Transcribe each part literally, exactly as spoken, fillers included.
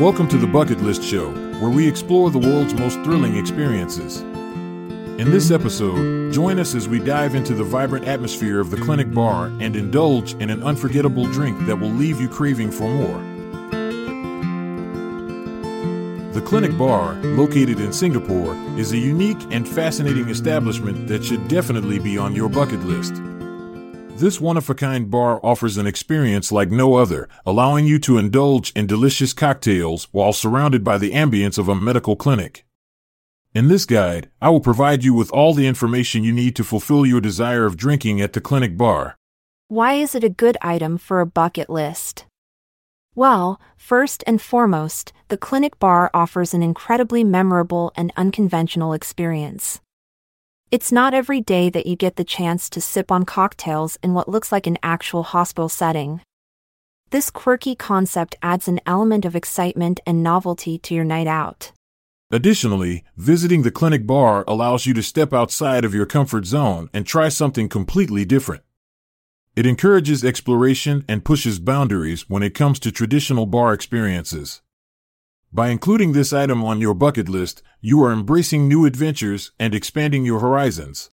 Welcome to The Bucket List Show, where we explore the world's most thrilling experiences. In this episode, join us as we dive into the vibrant atmosphere of the Clinic Bar and indulge in an unforgettable drink that will leave you craving for more. The Clinic Bar, located in Singapore, is a unique and fascinating establishment that should definitely be on your bucket list. This one-of-a-kind bar offers an experience like no other, allowing you to indulge in delicious cocktails while surrounded by the ambience of a medical clinic. In this guide, I will provide you with all the information you need to fulfill your desire of drinking at the Clinic Bar. Why is it a good item for a bucket list? Well, first and foremost, the Clinic Bar offers an incredibly memorable and unconventional experience. It's not every day that you get the chance to sip on cocktails in what looks like an actual hospital setting. This quirky concept adds an element of excitement and novelty to your night out. Additionally, visiting the Clinic Bar allows you to step outside of your comfort zone and try something completely different. It encourages exploration and pushes boundaries when it comes to traditional bar experiences. By including this item on your bucket list, you are embracing new adventures and expanding your horizons.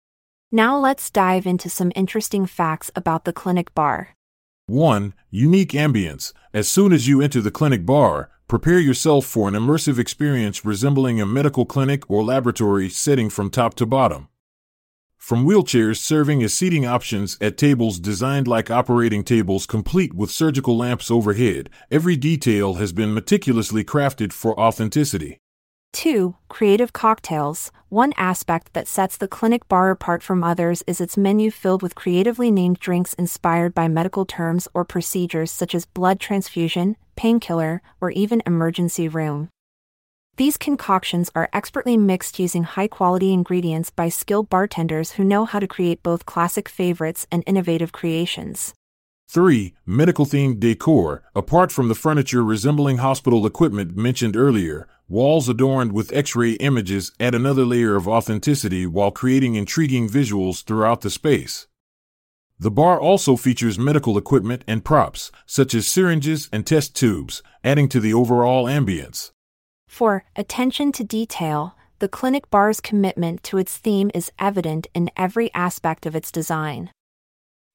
Now let's dive into some interesting facts about the Clinic Bar. one. Unique ambience. As soon as you enter the Clinic Bar, prepare yourself for an immersive experience resembling a medical clinic or laboratory setting from top to bottom. From wheelchairs serving as seating options at tables designed like operating tables complete with surgical lamps overhead, every detail has been meticulously crafted for authenticity. two. Creative cocktails. One aspect that sets the Clinic Bar apart from others is its menu filled with creatively named drinks inspired by medical terms or procedures such as blood transfusion, painkiller, or even emergency room. These concoctions are expertly mixed using high-quality ingredients by skilled bartenders who know how to create both classic favorites and innovative creations. three. Medical-themed decor. Apart from the furniture resembling hospital equipment mentioned earlier, walls adorned with X-ray images add another layer of authenticity while creating intriguing visuals throughout the space. The bar also features medical equipment and props, such as syringes and test tubes, adding to the overall ambience. four. Attention to detail. The Clinic Bar's commitment to its theme is evident in every aspect of its design.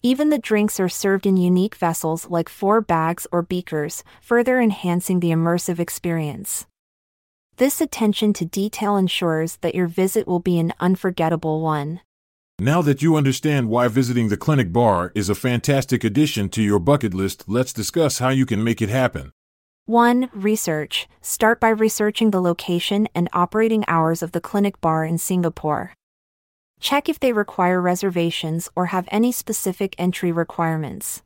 Even the drinks are served in unique vessels like four bags or beakers, further enhancing the immersive experience. This attention to detail ensures that your visit will be an unforgettable one. Now that you understand why visiting the Clinic Bar is a fantastic addition to your bucket list, let's discuss how you can make it happen. one. Research. Start by researching the location and operating hours of the Clinic Bar in Singapore. Check if they require reservations or have any specific entry requirements.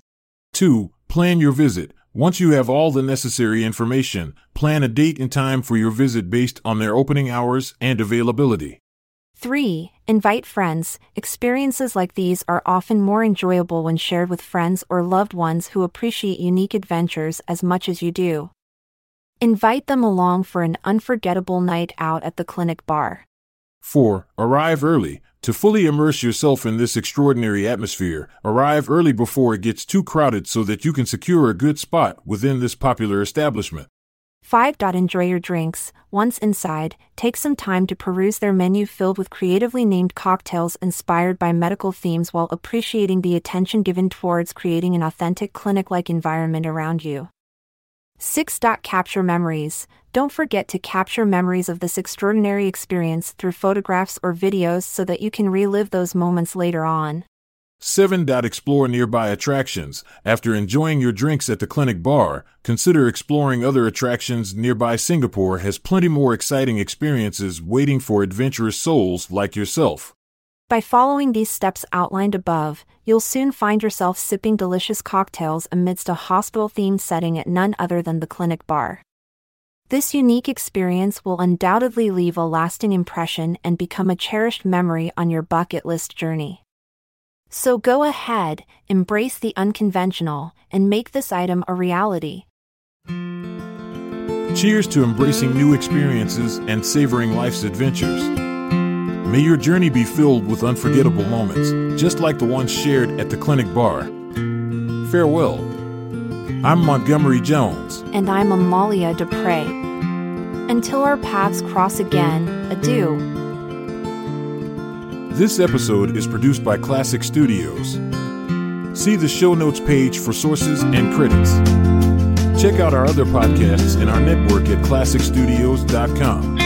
two. Plan your visit. Once you have all the necessary information, plan a date and time for your visit based on their opening hours and availability. three. Invite friends. Experiences like these are often more enjoyable when shared with friends or loved ones who appreciate unique adventures as much as you do. Invite them along for an unforgettable night out at the Clinic Bar. four. Arrive early. To fully immerse yourself in this extraordinary atmosphere, arrive early before it gets too crowded so that you can secure a good spot within this popular establishment. five. Enjoy your drinks. Once inside, take some time to peruse their menu filled with creatively named cocktails inspired by medical themes while appreciating the attention given towards creating an authentic clinic-like environment around you. six. Capture memories. Don't forget to capture memories of this extraordinary experience through photographs or videos so that you can relive those moments later on. seven. Explore nearby attractions. After enjoying your drinks at the Clinic Bar, consider exploring other attractions nearby. Singapore has plenty more exciting experiences waiting for adventurous souls like yourself. By following these steps outlined above, you'll soon find yourself sipping delicious cocktails amidst a hospital-themed setting at none other than the Clinic Bar. This unique experience will undoubtedly leave a lasting impression and become a cherished memory on your bucket list journey. So go ahead, embrace the unconventional, and make this item a reality. Cheers to embracing new experiences and savoring life's adventures. May your journey be filled with unforgettable moments, just like the ones shared at the Clinic Bar. Farewell. I'm Montgomery Jones. And I'm Amalia Dupre. Until our paths cross again, adieu. This episode is produced by Klassic Studios. See the show notes page for sources and credits. Check out our other podcasts and our network at classic studios dot com.